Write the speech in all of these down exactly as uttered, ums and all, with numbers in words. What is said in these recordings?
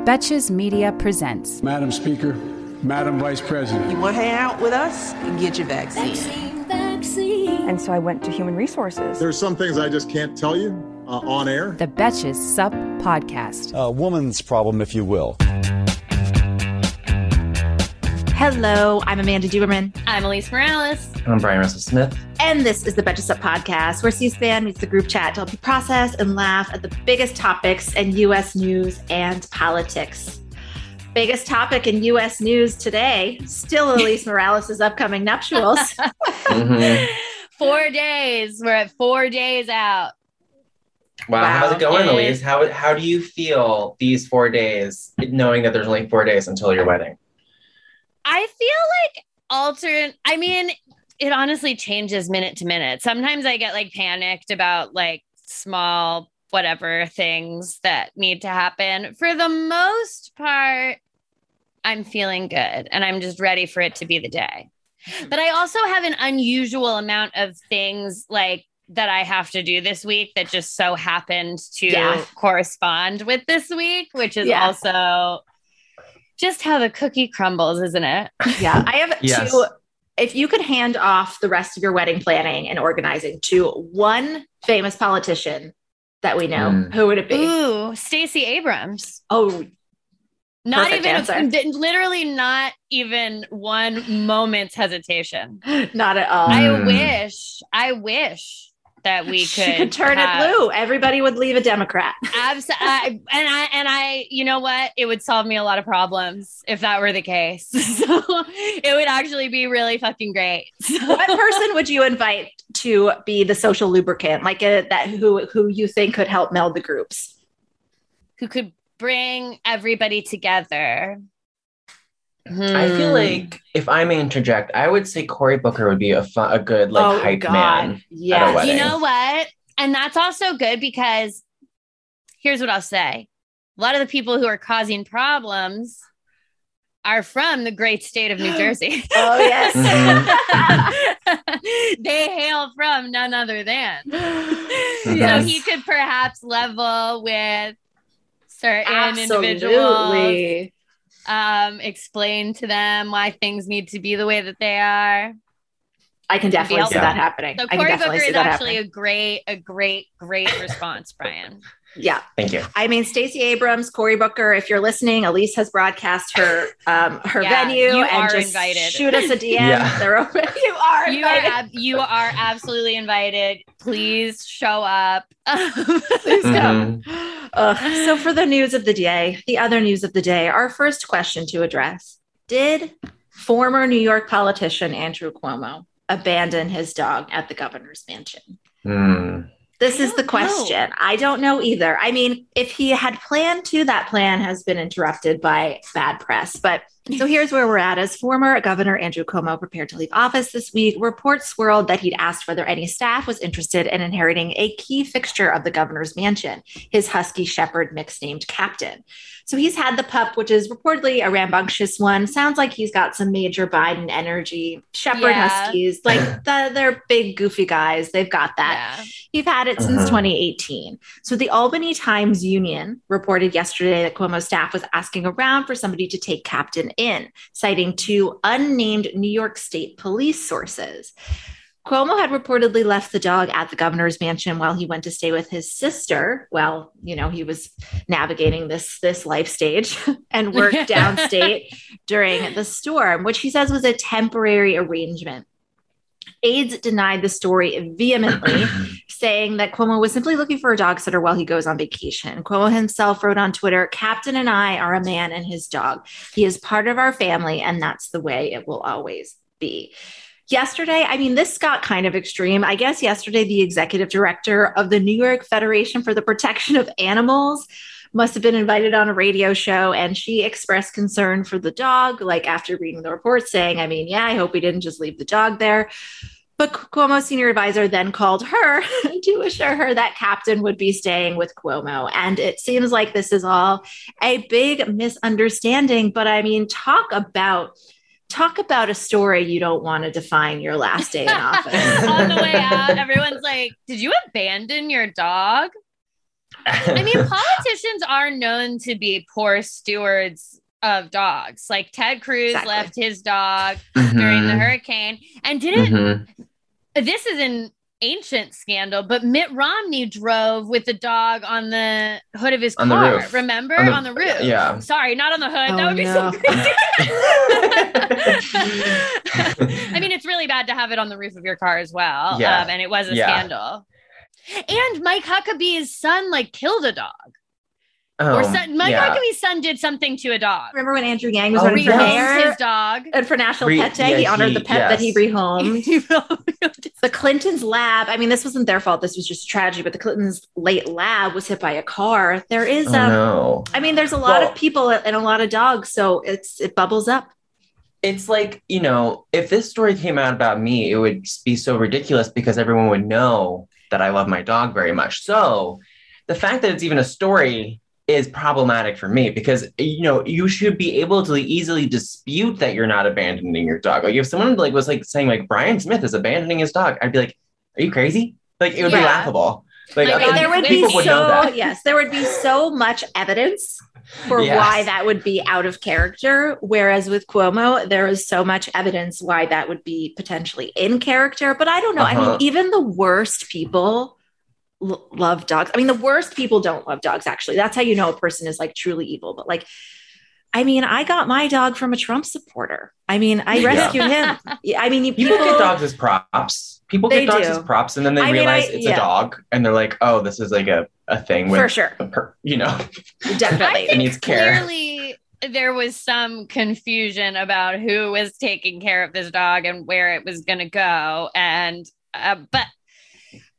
Betches Media presents. Madam Speaker, Madam Vice President. You want to hang out with us? Get your vaccine. Vaccine, vaccine. And so I went to Human Resources. There's some things I just can't tell you uh, on air. The Betches S U P Podcast. A woman's problem, if you will. Hello, I'm Amanda Duberman. I'm Elise Morales. And I'm Brian Russell Smith. And this is the Betches S U P Podcast, where C-SPAN meets the group chat to help you process and laugh at the biggest topics in U S news and politics. Biggest topic in U S news today, still Elise Morales' upcoming nuptials. Mm-hmm. Four days. We're at four days out. Wow. wow. How's it going, and Elise? How, how do you feel these four days, knowing that there's only four days until your wedding? I feel like alternate. I mean, it honestly changes minute to minute. Sometimes I get like panicked about like small whatever things that need to happen. For the most part, I'm feeling good and I'm just ready for it to be the day. But I also have an unusual amount of things like that I have to do this week that just so happened to yeah. correspond with this week, which is yeah. also... just how the cookie crumbles, isn't it? Yeah. I have yes. two. If you could hand off the rest of your wedding planning and organizing to one famous politician that we know, mm. who would it be? Ooh, Stacey Abrams. Oh, not even, literally not even one moment's hesitation. Not at all. I mm. wish, I wish that we could, she could turn have. it blue. Everybody would leave a Democrat. Absolutely. And I, and I, you know what? It would solve me a lot of problems if that were the case. So it would actually be really fucking great. So. What person would you invite to be the social lubricant? Like a, that who, who you think could help meld the groups? Who could bring everybody together? Hmm. I feel like if I may interject, I would say Cory Booker would be a fun, a good like oh, hype God. man. Yeah, at a wedding. You know what? And that's also good because here's what I'll say: a lot of the people who are causing problems are from the great state of New Jersey. Oh yes, mm-hmm. They hail from none other than. Yes. So he could perhaps level with certain Absolutely. individuals. Um, explain to them why things need to be the way that they are. I can definitely see yeah. that happening. So Cory Booker is actually happening. a great, a great, great response, Brian. Yeah. Thank you. I mean, Stacey Abrams, Cory Booker, if you're listening, Elise has broadcast her um, her yeah, venue. You and are just invited. Shoot us a D M. Yeah. They're open. You are you invited. Are ab- you are absolutely invited. Please show up. Please come. Mm-hmm. Uh, so for the news of the day, the other news of the day, our first question to address. Did former New York politician Andrew Cuomo abandon his dog at the governor's mansion? Mm. This is the question. Know. I don't know either. I mean, if he had planned to, that plan has been interrupted by bad press. But so here's where we're at. As former Governor Andrew Cuomo prepared to leave office this week, reports swirled that he'd asked whether any staff was interested in inheriting a key fixture of the governor's mansion, his husky shepherd mix named Captain. So he's had the pup, which is reportedly a rambunctious one. Sounds like he's got some Major Biden energy. Shepherd yeah. huskies, like the, they're big, goofy guys. They've got that. Yeah. He's had it uh-huh. since twenty eighteen. So the Albany Times Union reported yesterday that Cuomo's staff was asking around for somebody to take Captain in, citing two unnamed New York State police sources. Cuomo had reportedly left the dog at the governor's mansion while he went to stay with his sister. Well, you know, he was navigating this, this life stage and worked downstate during the storm, which he says was a temporary arrangement. Aides denied the story vehemently, saying that Cuomo was simply looking for a dog sitter while he goes on vacation. Cuomo himself wrote on Twitter, "Captain and I are a man and his dog. He is part of our family, and that's the way it will always be." Yesterday, I mean, this got kind of extreme. I guess yesterday, the executive director of the New York Federation for the Protection of Animals must have been invited on a radio show, and she expressed concern for the dog, like after reading the report saying, I mean, yeah, I hope we didn't just leave the dog there. But Cuomo's senior advisor then called her to assure her that Captain would be staying with Cuomo. And it seems like this is all a big misunderstanding. But I mean, talk about talk about a story you don't want to define your last day in office. On the way out, everyone's like, did you abandon your dog? I mean, politicians are known to be poor stewards of dogs. Like Ted Cruz exactly. left his dog mm-hmm. during the hurricane and didn't. Mm-hmm. This is an ancient scandal, but Mitt Romney drove with the dog on the hood of his on car. Remember? On the, on the roof. Yeah. Sorry, not on the hood. Oh, that would be no. so crazy. I mean, it's really bad to have it on the roof of your car as well. Yeah. Um, and it was a yeah. scandal. And Mike Huckabee's son, like, killed a dog. Oh, or son, Mike yeah. Huckabee's son did something to a dog. Remember when Andrew Yang was oh, running for mayor? His dog. And for National Re- Pet Day, yeah, he honored he, the pet yes. that he rehomed. The Clintons' lab, I mean, this wasn't their fault. This was just tragedy, but the Clintons' late lab was hit by a car. There is, um, oh, no. I mean, there's a lot well, of people and a lot of dogs, so it's it bubbles up. It's like, you know, if this story came out about me, it would be so ridiculous because everyone would know that I love my dog very much. So the fact that it's even a story is problematic for me because, you know, you should be able to easily dispute that you're not abandoning your dog. Like if someone like was like saying like Brian Smith is abandoning his dog, I'd be like, are you crazy? Like it would yeah. be laughable. Like I mean, there would be so yes, there would be so much evidence for yes. why that would be out of character. Whereas with Cuomo, there is so much evidence why that would be potentially in character. But I don't know. Uh-huh. I mean, even the worst people love dogs. I mean, the worst people don't love dogs, actually. That's how you know a person is like truly evil. But like, I mean, I got my dog from a Trump supporter. I mean, I rescued yeah. him. I mean, you people, people get dogs as props. People get dogs do. as props, and then they I realize mean, I, it's yeah. a dog, and they're like, "Oh, this is like a a thing." With, for sure, a per, you know, definitely it needs care. Clearly, there was some confusion about who was taking care of this dog and where it was going to go, and uh, but.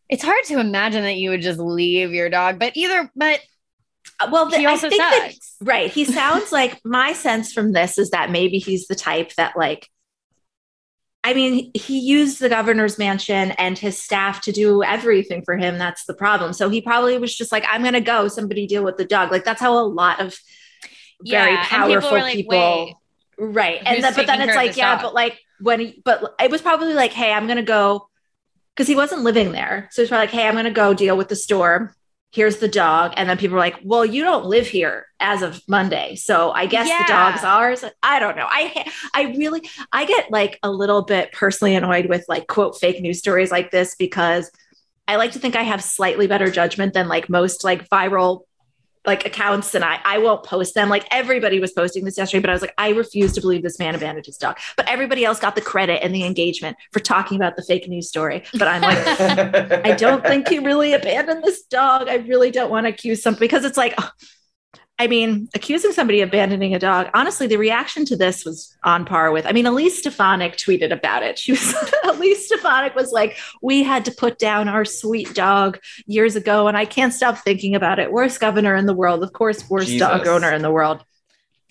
It's hard to imagine that you would just leave your dog, but either, but well, the, he also I think sucks. That, right. He sounds like my sense from this is that maybe he's the type that like, I mean, he used the governor's mansion and his staff to do everything for him. That's the problem. So he probably was just like, I'm going to go, somebody deal with the dog. Like that's how a lot of very yeah, powerful and people, were like, people right. And the, but then it's like, yeah, dog. But like when he, but it was probably like, hey, I'm going to go. Because he wasn't living there. So he's probably like, hey, I'm going to go deal with the storm. Here's the dog. And then people are like, well, you don't live here as of Monday. So I guess yeah. the dog's ours. I don't know. I I really, I get like a little bit personally annoyed with like, quote, fake news stories like this, because I like to think I have slightly better judgment than like most like viral like accounts. And I, I won't post them. Like everybody was posting this yesterday, but I was like, I refuse to believe this man abandoned his dog, but everybody else got the credit and the engagement for talking about the fake news story. But I'm like, I don't think he really abandoned this dog. I really don't want to accuse somebody because it's like, oh, I mean, accusing somebody of abandoning a dog. Honestly, the reaction to this was on par with, I mean, Elise Stefanik tweeted about it. She was, Elise Stefanik was like, we had to put down our sweet dog years ago. And I can't stop thinking about it. Worst governor in the world. Of course, worst Jesus. dog owner in the world.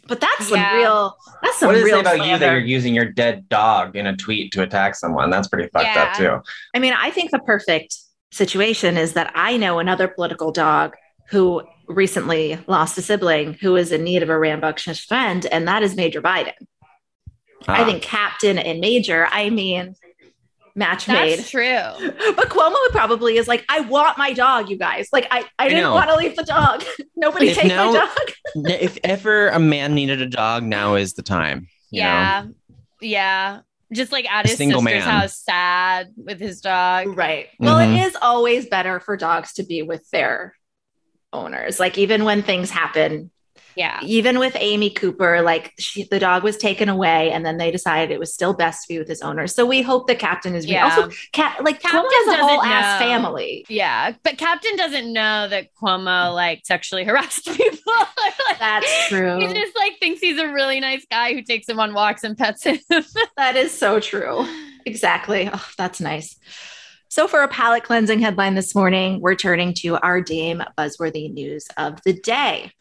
But that's yeah. some real, that's some what real about slander. You that you're using your dead dog in a tweet to attack someone. That's pretty fucked yeah. up too. I mean, I think the perfect situation is that I know another political dog who recently lost a sibling who is in need of a rambunctious friend, and that is Major Biden. Ah. I think Captain and Major, I mean, match made. That's true. But Cuomo probably is like, I want my dog, you guys. Like, I, I didn't want to leave the dog. Nobody if take now, my dog. If ever a man needed a dog, now is the time. You yeah. know? Yeah. Just like at his sister's man. house, sad with his dog. Right. Mm-hmm. Well, it is always better for dogs to be with their owners, like even when things happen, yeah, even with Amy Cooper, like she, the dog was taken away and then they decided it was still best to be with his owner. So we hope that Captain is yeah. also Cap, like Captain has a whole know. ass family. Yeah, but Captain doesn't know that Cuomo like sexually harassed people. Like, that's true. He just like thinks he's a really nice guy who takes him on walks and pets him. That is so true. Exactly. Oh, that's nice. So for a palate cleansing headline this morning, we're turning to our Dame buzzworthy news of the day.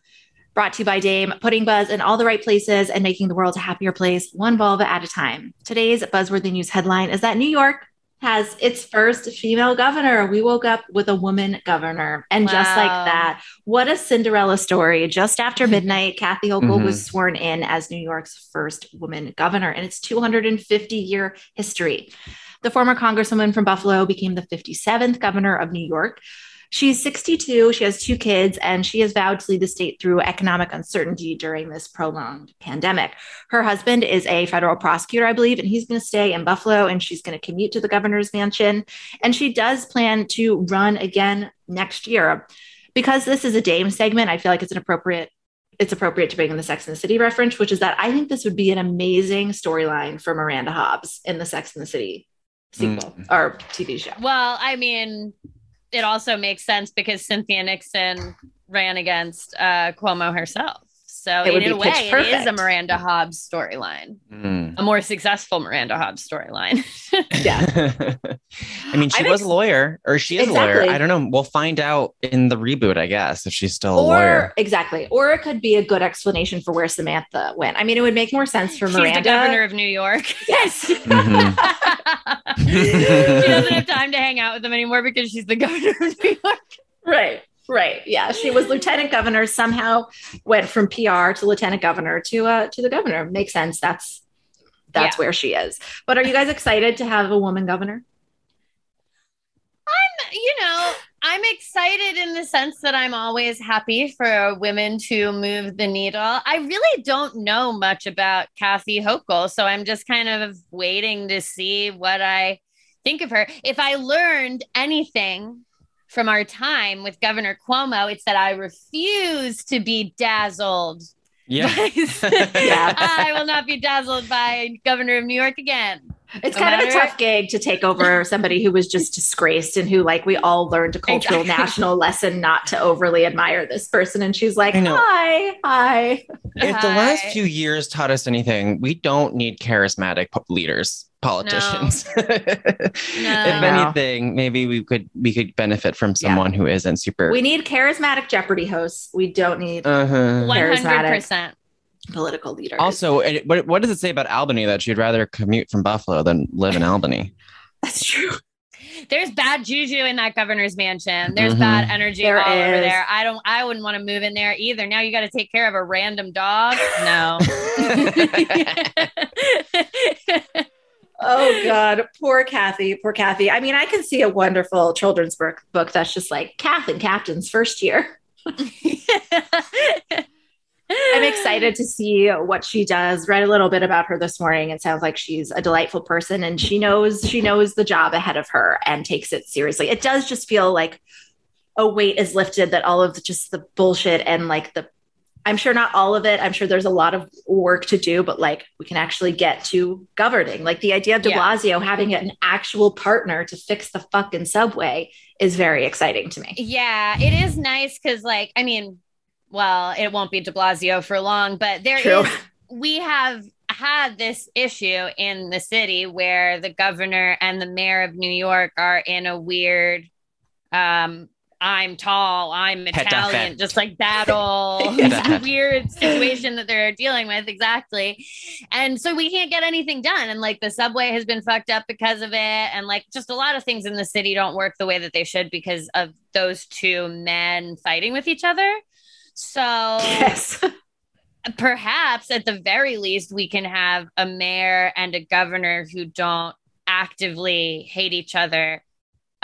Brought to you by Dame, putting buzz in all the right places and making the world a happier place, one vulva at a time. Today's buzzworthy news headline is that New York has its first female governor. We woke up with a woman governor. And wow. Just like that, what a Cinderella story. Just after midnight, Kathy Hochul mm-hmm. was sworn in as New York's first woman governor in its two hundred fifty year history. The former congresswoman from Buffalo became the fifty-seventh governor of New York. She's sixty-two, she has two kids, and she has vowed to lead the state through economic uncertainty during this prolonged pandemic. Her husband is a federal prosecutor, I believe, and he's going to stay in Buffalo, and she's going to commute to the governor's mansion. And she does plan to run again next year. Because this is a Dame segment, I feel like it's an appropriate it's appropriate to bring in the Sex and the City reference, which is that I think this would be an amazing storyline for Miranda Hobbes in the Sex and the City sequel mm. or T V show. Well, I mean... it also makes sense because Cynthia Nixon ran against uh, Cuomo herself. So in a way, it is a Miranda Hobbes storyline, mm. a more successful Miranda Hobbes storyline. Yeah. I mean, she I was ex- a lawyer or she is exactly. a lawyer. I don't know. We'll find out in the reboot, I guess, if she's still a or, lawyer. Exactly. Or it could be a good explanation for where Samantha went. I mean, it would make more sense for Miranda. She's the governor of New York. Yes. Mm-hmm. She doesn't have time to hang out with them anymore because she's the governor of New York. Right. Right. Yeah. She was lieutenant governor, somehow went from P R to lieutenant governor to uh, to the governor. Makes sense. That's that's yeah. where she is. But are you guys excited to have a woman governor? I'm, you know, I'm excited in the sense that I'm always happy for women to move the needle. I really don't know much about Kathy Hochul, so I'm just kind of waiting to see what I think of her. If I learned anything from our time with Governor Cuomo, it's that I refuse to be dazzled. Yeah. By, yeah. I will not be dazzled by governor of New York again. It's no kind matter. of a tough gig to take over somebody who was just disgraced and who, like, we all learned a cultural exactly. national lesson not to overly admire this person. And she's like, hi, hi. If hi. the last few years taught us anything, we don't need charismatic leaders. Politicians. No. no. If anything, maybe we could we could benefit from someone yeah. who isn't super. We need charismatic Jeopardy hosts. We don't need uh-huh. one hundred percent political leaders. Also, what what does it say about Albany that she'd rather commute from Buffalo than live in Albany? That's true. There's bad juju in that governor's mansion. There's mm-hmm. bad energy there all is. over there. I don't. I wouldn't want to move in there either. Now you got to take care of a random dog. No. Oh, God. Poor Kathy. Poor Kathy. I mean, I can see a wonderful children's book, book that's just like Kath and Captain's first year. I'm excited to see what she does. Read a little bit about her this morning. It sounds like she's a delightful person and she knows she knows the job ahead of her and takes it seriously. It does just feel like a weight is lifted that all of the, just the bullshit and like the I'm sure not all of it. I'm sure there's a lot of work to do, but like we can actually get to governing. Like the idea of de yeah. Blasio having an actual partner to fix the fucking subway is very exciting to me. Yeah, it is nice because like, I mean, well, it won't be de Blasio for long, but there True. is, we have had this issue in the city where the governor and the mayor of New York are in a weird, um, I'm tall, I'm Italian, just like that old weird situation that they're dealing with. Exactly. And so we can't get anything done. And like the subway has been fucked up because of it. And like just a lot of things in the city don't work the way that they should because of those two men fighting with each other. So yes. perhaps at the very least, we can have a mayor and a governor who don't actively hate each other.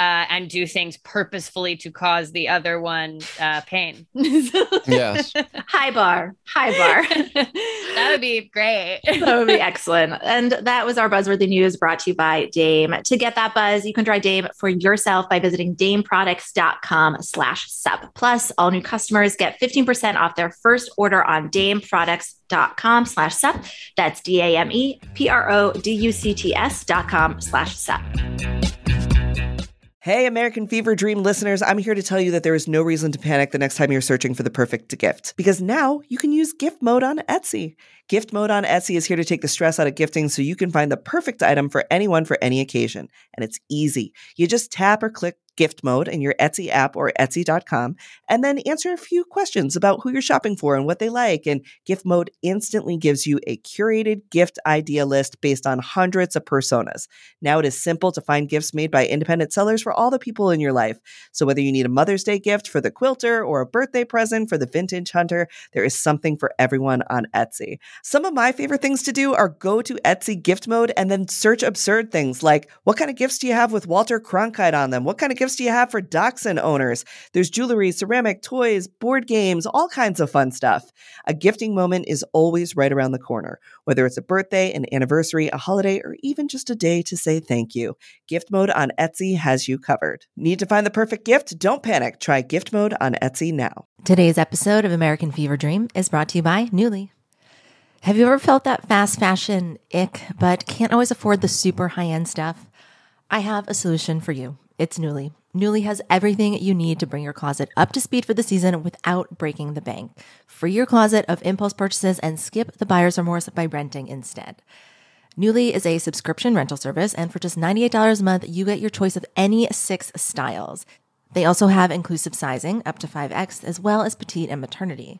Uh, and do things purposefully to cause the other one uh, pain. Yes. High bar. High bar. That would be great. That would be excellent. And that was our buzzworthy news brought to you by Dame. To get that buzz, you can try Dame for yourself by visiting dame products dot com slash sub. Plus, all new customers get fifteen percent off their first order on dame products dot com slash sub. That's D A M E P R O D U C T S dot com slash sub. Hey, American Fever Dream listeners, I'm here to tell you that there is no reason to panic the next time you're searching for the perfect gift, because now you can use gift mode on Etsy. Gift mode on Etsy is here to take the stress out of gifting so you can find the perfect item for anyone for any occasion. And it's easy. You just tap or click gift mode in your Etsy app or Etsy dot com, and then answer a few questions about who you're shopping for and what they like. And gift mode instantly gives you a curated gift idea list based on hundreds of personas. Now it is simple to find gifts made by independent sellers for all the people in your life. So whether you need a Mother's Day gift for the quilter or a birthday present for the vintage hunter, there is something for everyone on Etsy. Some of my favorite things to do are go to Etsy gift mode and then search absurd things like, what kind of gifts do you have with Walter Cronkite on them? What kind of gifts do you have for dachshund owners? There's jewelry, ceramic, toys, board games, all kinds of fun stuff. A gifting moment is always right around the corner, whether it's a birthday, an anniversary, a holiday, or even just a day to say thank you. Gift mode on Etsy has you covered. Need to find the perfect gift? Don't panic. Try gift mode on Etsy now. Today's episode of American Fever Dream is brought to you by Nuuly. Have you ever felt that fast fashion ick, but can't always afford the super high-end stuff? I have a solution for you. It's Nuuly. Nuuly has everything you need to bring your closet up to speed for the season without breaking the bank. Free your closet of impulse purchases and skip the buyer's remorse by renting instead. Nuuly is a subscription rental service, and for just ninety-eight dollars a month, you get your choice of any six styles. They also have inclusive sizing up to five X, as well as petite and maternity.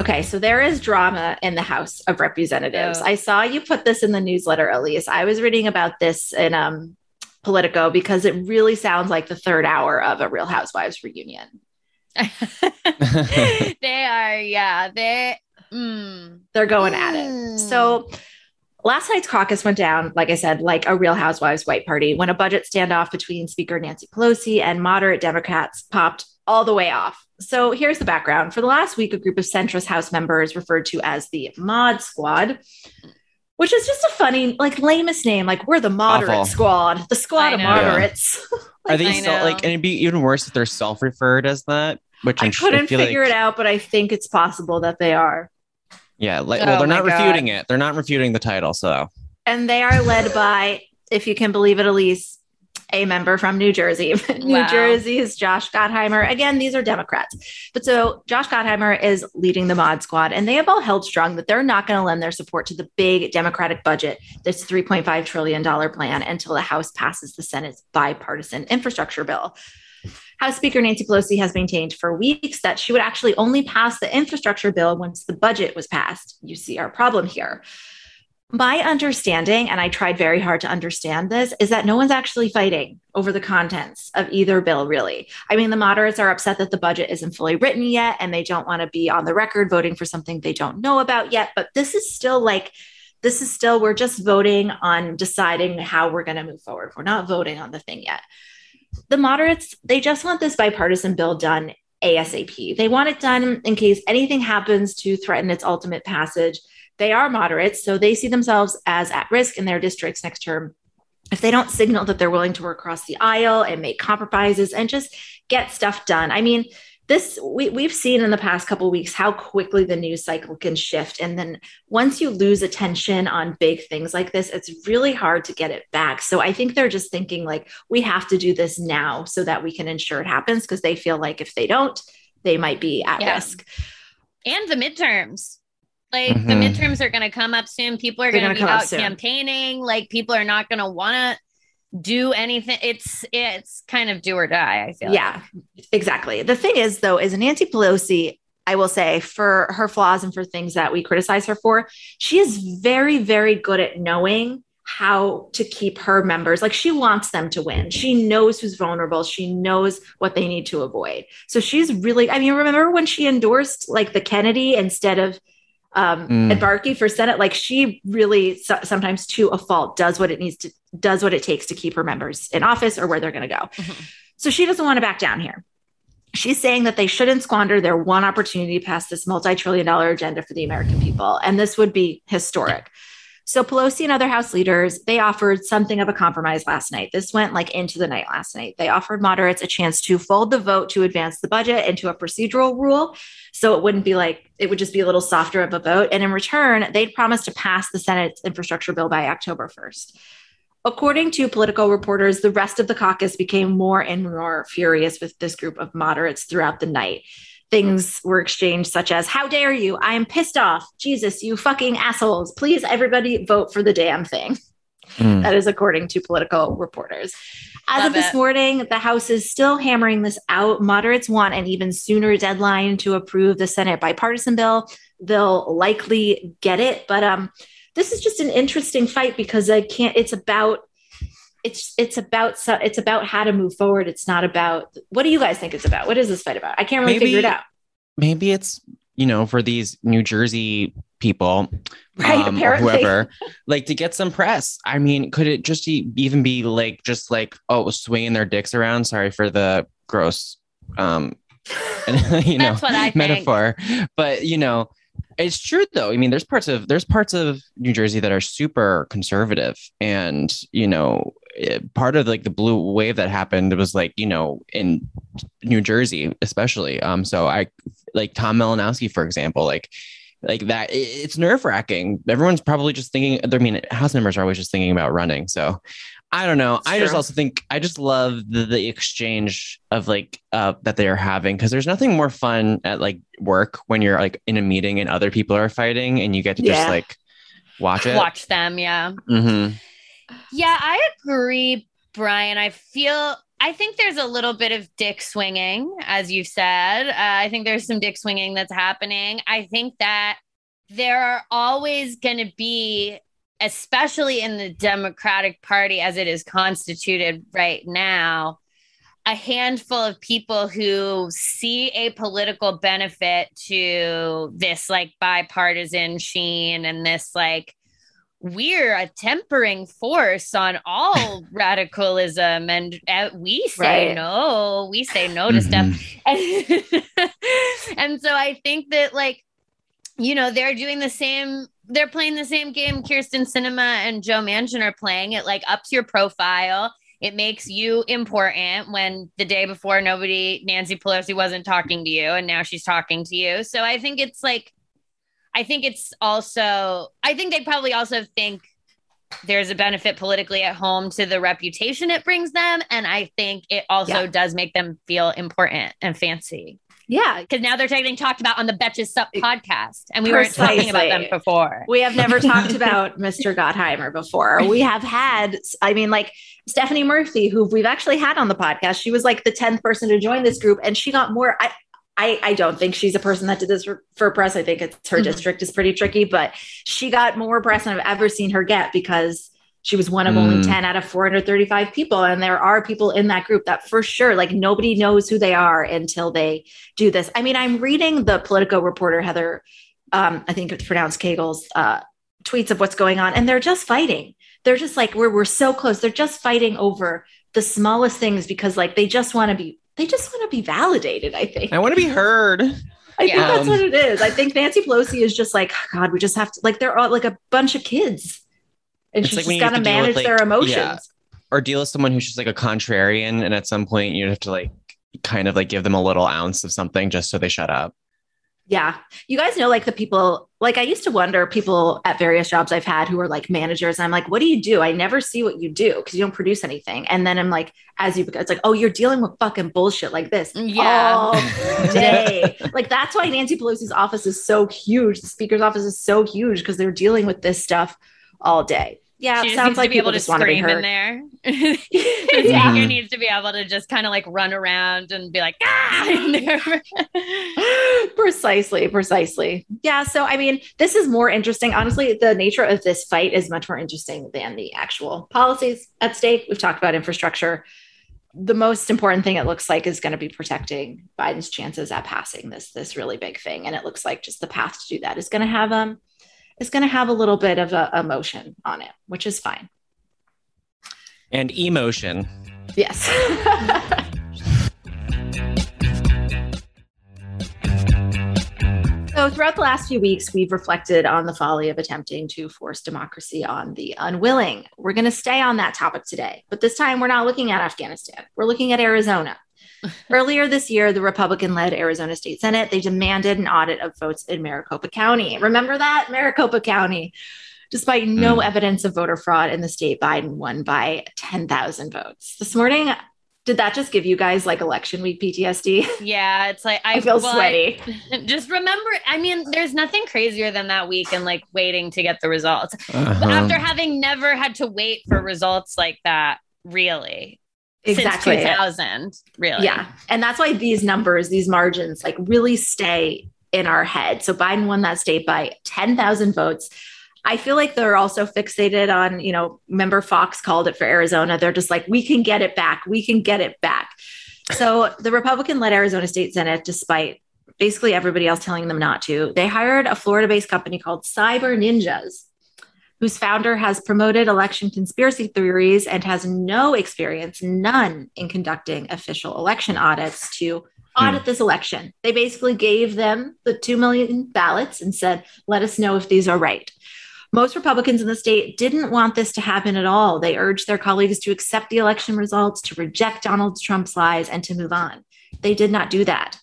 Okay, so there is drama in the House of Representatives. Yeah. I saw you put this in the newsletter, Elise. I was reading about this in um, Politico because it really sounds like the third hour of a Real Housewives reunion. They are, yeah. They, mm. They're going mm. at it. So last night's caucus went down, like I said, like a Real Housewives white party, when a budget standoff between Speaker Nancy Pelosi and moderate Democrats popped all the way off. So here's the background. For the last week, a group of centrist House members referred to as the Mod Squad, which is just a funny, like, lamest name. Like, we're the moderate Awful. squad, the squad of moderates. Yeah. Like, are they self, like, and it'd be even worse if they're self-referred as that, which I'm I couldn't I feel figure like... it out, but I think it's possible that they are. Yeah. Like, oh, well, they're not God. refuting it. They're not refuting the title. So. And they are led by, if you can believe it, Elise, a member from New Jersey. New wow. Jersey's Josh Gottheimer. Again, these are Democrats. But so Josh Gottheimer is leading the Mod Squad, and they have all held strong that they're not going to lend their support to the big Democratic budget, this three point five trillion dollars plan, until the House passes the Senate's bipartisan infrastructure bill. House Speaker Nancy Pelosi has maintained for weeks that she would actually only pass the infrastructure bill once the budget was passed. You see our problem here. My understanding, and I tried very hard to understand this, is that no one's actually fighting over the contents of either bill, really. I mean, the moderates are upset that the budget isn't fully written yet, and they don't want to be on the record voting for something they don't know about yet. But this is still like, this is still, we're just voting on deciding how we're going to move forward. We're not voting on the thing yet. The moderates, they just want this bipartisan bill done ASAP. They want it done in case anything happens to threaten its ultimate passage. They are moderates, so they see themselves as at risk in their districts next term if they don't signal that they're willing to work across the aisle and make compromises and just get stuff done. I mean, this we, we've seen in the past couple of weeks how quickly the news cycle can shift. And then once you lose attention on big things like this, it's really hard to get it back. So I think they're just thinking like, we have to do this now so that we can ensure it happens, because they feel like if they don't, they might be at yeah. risk. And the midterms. Like mm-hmm. the midterms are going to come up soon. People are going to be out campaigning. Like people are not going to want to do anything. It's it's kind of do or die, I feel. Yeah, like. Exactly. The thing is, though, is Nancy Pelosi, I will say, for her flaws and for things that we criticize her for, she is very, very good at knowing how to keep her members. Like, she wants them to win. She knows who's vulnerable. She knows what they need to avoid. So she's really, I mean, remember when she endorsed like the Kennedy instead of um, mm. Barkey for Senate? Like, she really so- sometimes to a fault does what it needs to, does what it takes to keep her members in office or where they're going to go. Mm-hmm. So she doesn't want to back down here. She's saying that they shouldn't squander their one opportunity to pass this multi-trillion dollar agenda for the American people. And this would be historic. So Pelosi and other House leaders, they offered something of a compromise last night. This went like into the night last night. They offered moderates a chance to fold the vote to advance the budget into a procedural rule. So it wouldn't be like, it would just be a little softer of a vote. And in return, they'd promised to pass the Senate's infrastructure bill by October first. According to Politico reporters, the rest of the caucus became more and more furious with this group of moderates throughout the night. Things were exchanged such as, how dare you? I am pissed off. Jesus, you fucking assholes. Please, everybody vote for the damn thing. Mm. That is according to Politico reporters. As Love of this it. morning, the House is still hammering this out. Moderates want an even sooner deadline to approve the Senate bipartisan bill. They'll likely get it, but um. This is just an interesting fight because I can't, it's about, it's, it's about, it's about how to move forward. It's not about, what do you guys think it's about? What is this fight about? I can't really maybe, figure it out. Maybe it's, you know, for these New Jersey people, right, um, or whoever, like to get some press. I mean, could it just e- even be like, just like, oh, swinging their dicks around. Sorry for the gross, um, you know, metaphor, think. But you know, it's true, though. I mean, there's parts of there's parts of New Jersey that are super conservative. And, you know, it, part of like the blue wave that happened was like, you know, in New Jersey, especially. Um, So I like Tom Malinowski, for example, like like that. It, it's nerve wracking. Everyone's probably just thinking. I mean, House members are always just thinking about running. So I don't know. It's I true. just also think I just love the, the exchange of like uh, that they are having, because there's nothing more fun at like work when you're like in a meeting and other people are fighting and you get to yeah. just like watch it. Watch them. Yeah. Mm-hmm. Yeah, I agree, Brian. I feel I think there's a little bit of dick swinging, as you said. Uh, I think there's some dick swinging that's happening. I think that there are always going to be, especially in the Democratic Party as it is constituted right now, a handful of people who see a political benefit to this like bipartisan sheen and this like, we're a tempering force on all radicalism. And uh, we say right. no, we say no to mm-hmm. stuff. And, and so I think that like, you know, they're doing the same, they're playing the same game Kyrsten Sinema and Joe Manchin are playing. It like ups your profile. It makes you important when the day before nobody, Nancy Pelosi wasn't talking to you and now she's talking to you. So I think it's like, I think it's also, I think they probably also think there's a benefit politically at home to the reputation it brings them. And I think it also yeah. does make them feel important and fancy. Yeah. Because now they're getting talked about on the Betches S U P podcast. And we Precisely. weren't talking about them before. We have never talked about Mister Gottheimer before. We have had, I mean, like Stephanie Murphy, who we've actually had on the podcast. She was like the tenth person to join this group. And she got more. I, I, I don't think she's a person that did this for, for press. I think it's her mm-hmm. district is pretty tricky, but she got more press than I've ever seen her get because she was one of mm. only ten out of four hundred thirty-five people. And there are people in that group that for sure, like nobody knows who they are until they do this. I mean, I'm reading the Politico reporter, Heather, um, I think it's pronounced Kagel's uh, tweets of what's going on. And they're just fighting. They're just like, we're, we're so close. They're just fighting over the smallest things because like, they just want to be, they just want to be validated. I think I want to be heard. I yeah. think that's what it is. I think Nancy Pelosi is just like, oh, God, we just have to like, they're all like a bunch of kids. And it's she's like just got to manage with, like, their emotions. Yeah. Or deal with someone who's just like a contrarian. And at some point you have to like kind of like give them a little ounce of something just so they shut up. Yeah. You guys know, like the people, like I used to wonder people at various jobs I've had who are like managers. And I'm like, what do you do? I never see what you do because you don't produce anything. And then I'm like, as you, it's like, oh, you're dealing with fucking bullshit like this yeah. all day. Like, that's why Nancy Pelosi's office is so huge. The speaker's office is so huge because they're dealing with this stuff all day. Yeah, she just sounds needs like to be able to scream in there. Yeah. Speaker needs to be able to just kind of like run around and be like, ah, in there. Precisely, precisely. Yeah. So, I mean, this is more interesting. Honestly, the nature of this fight is much more interesting than the actual policies at stake. We've talked about infrastructure. The most important thing, it looks like, is going to be protecting Biden's chances at passing this, this really big thing. And it looks like just the path to do that is going to have um. It's going to have a little bit of a emotion on it, which is fine. And emotion. Yes. So throughout the last few weeks, we've reflected on the folly of attempting to force democracy on the unwilling. We're going to stay on that topic today, but this time we're not looking at Afghanistan. We're looking at Arizona. Earlier this year, the Republican-led Arizona State Senate, they demanded an audit of votes in Maricopa County. Remember that? Maricopa County. Despite no mm. evidence of voter fraud in the state, Biden won by ten thousand votes. This morning, did that just give you guys like election week P T S D? Yeah, it's like I, I feel well, sweaty. I, just remember, I mean, there's nothing crazier than that week and like waiting to get the results. Uh-huh. But after having never had to wait for results like that, really. Exactly. Since two thousand, really. Yeah. And that's why these numbers, these margins, like really stay in our head. So Biden won that state by ten thousand votes. I feel like they're also fixated on, you know, remember Fox called it for Arizona. They're just like, we can get it back. We can get it back. So the Republican-led Arizona State Senate, despite basically everybody else telling them not to, they hired a Florida-based company called Cyber Ninjas, whose founder has promoted election conspiracy theories and has no experience, none, in conducting official election audits to audit mm. this election. They basically gave them the two million ballots and said, let us know if these are right. Most Republicans in the state didn't want this to happen at all. They urged their colleagues to accept the election results, to reject Donald Trump's lies, and to move on. They did not do that.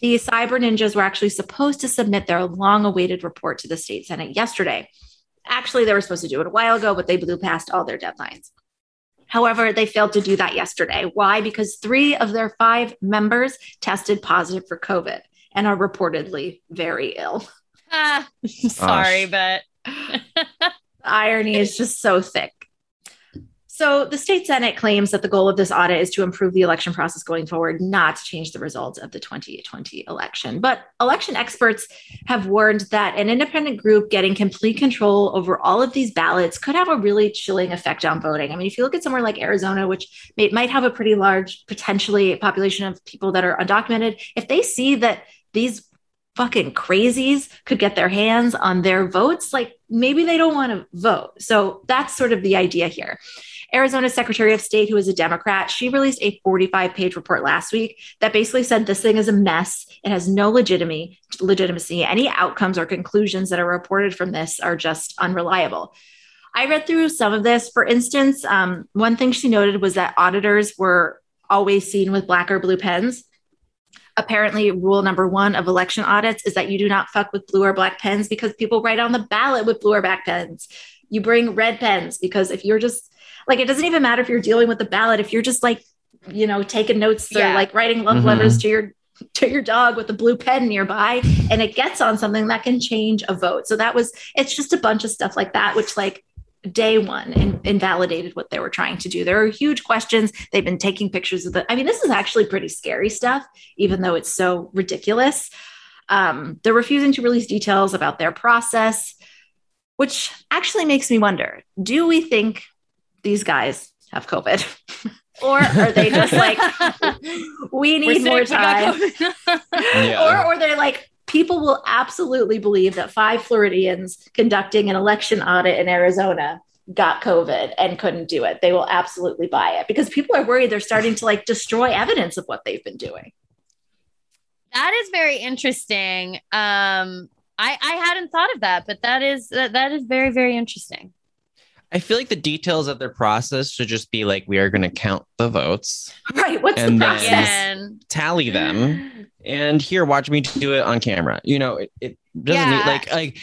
The Cyber Ninjas were actually supposed to submit their long-awaited report to the state Senate yesterday. Actually, they were supposed to do it a while ago, but they blew past all their deadlines. However, they failed to do that yesterday. Why? Because three of their five members tested positive for COVID and are reportedly very ill. Uh, sorry, but irony is just so thick. So the state Senate claims that the goal of this audit is to improve the election process going forward, not to change the results of the twenty twenty election. But election experts have warned that an independent group getting complete control over all of these ballots could have a really chilling effect on voting. I mean, if you look at somewhere like Arizona, which may, might have a pretty large, potentially population of people that are undocumented, if they see that these fucking crazies could get their hands on their votes, like maybe they don't want to vote. So that's sort of the idea here. Arizona's Secretary of State, who is a Democrat, she released a forty-five page report last week that basically said this thing is a mess. It has no legitimacy. Any outcomes or conclusions that are reported from this are just unreliable. I read through some of this. For instance, um, one thing she noted was that auditors were always seen with black or blue pens. Apparently, rule number one of election audits is that you do not fuck with blue or black pens because people write on the ballot with blue or black pens. You bring red pens because if you're just... Like, it doesn't even matter if you're dealing with the ballot. If you're just like, you know, taking notes or yeah. like writing love mm-hmm. letters to your to your dog with a blue pen nearby and it gets on something that can change a vote. So that was, it's just a bunch of stuff like that, which like day one in, invalidated what they were trying to do. There are huge questions. They've been taking pictures of the, I mean, this is actually pretty scary stuff, even though it's so ridiculous. Um, they're refusing to release details about their process, which actually makes me wonder, do we think these guys have COVID or are they just like, we need more time? yeah. Or, or they're like, people will absolutely believe that five Floridians conducting an election audit in Arizona got COVID and couldn't do it. They will absolutely buy it because people are worried they're starting to like destroy evidence of what they've been doing. That is very interesting. Um, I, I hadn't thought of that, but that is, uh, that is very, very interesting. I feel like the details of their process should just be like, we are going to count the votes. Right. What's the process? Tally them. And here, watch me do it on camera. You know, it, it doesn't yeah. need like, like,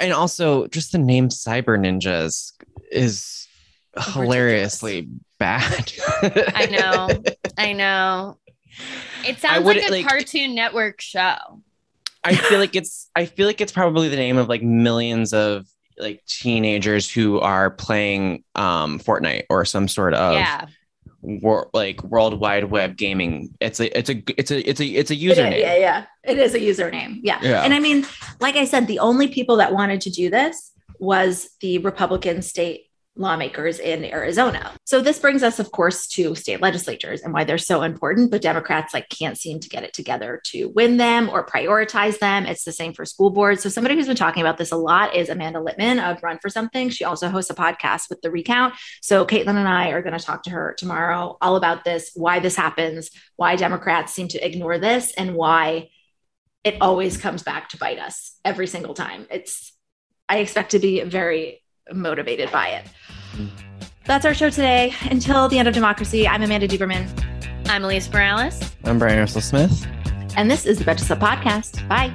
and also just the name Cyber Ninjas is hilariously bad. I know. I know. It sounds like a like, Cartoon Network show. I feel like it's, I feel like it's probably the name of like millions of like teenagers who are playing um, Fortnite or some sort of yeah. wor- like World Wide Web gaming. It's a it's a it's a it's a it's a username. It is, yeah, yeah, it is a username. Yeah. yeah, and I mean, like I said, the only people that wanted to do this was the Republican state lawmakers in Arizona. So this brings us, of course, to state legislatures and why they're so important. But Democrats like can't seem to get it together to win them or prioritize them. It's the same for school boards. So somebody who's been talking about this a lot is Amanda Littman of Run for Something. She also hosts a podcast with The Recount. So Caitlin and I are going to talk to her tomorrow all about this, why this happens, why Democrats seem to ignore this, and why it always comes back to bite us every single time. It's, I expect to be very motivated by it. That's our show today. Until the end of democracy, I'm Amanda Duberman. I'm Elise Morales. I'm Brian Russell Smith. And this is the Betches S U P Podcast. Bye.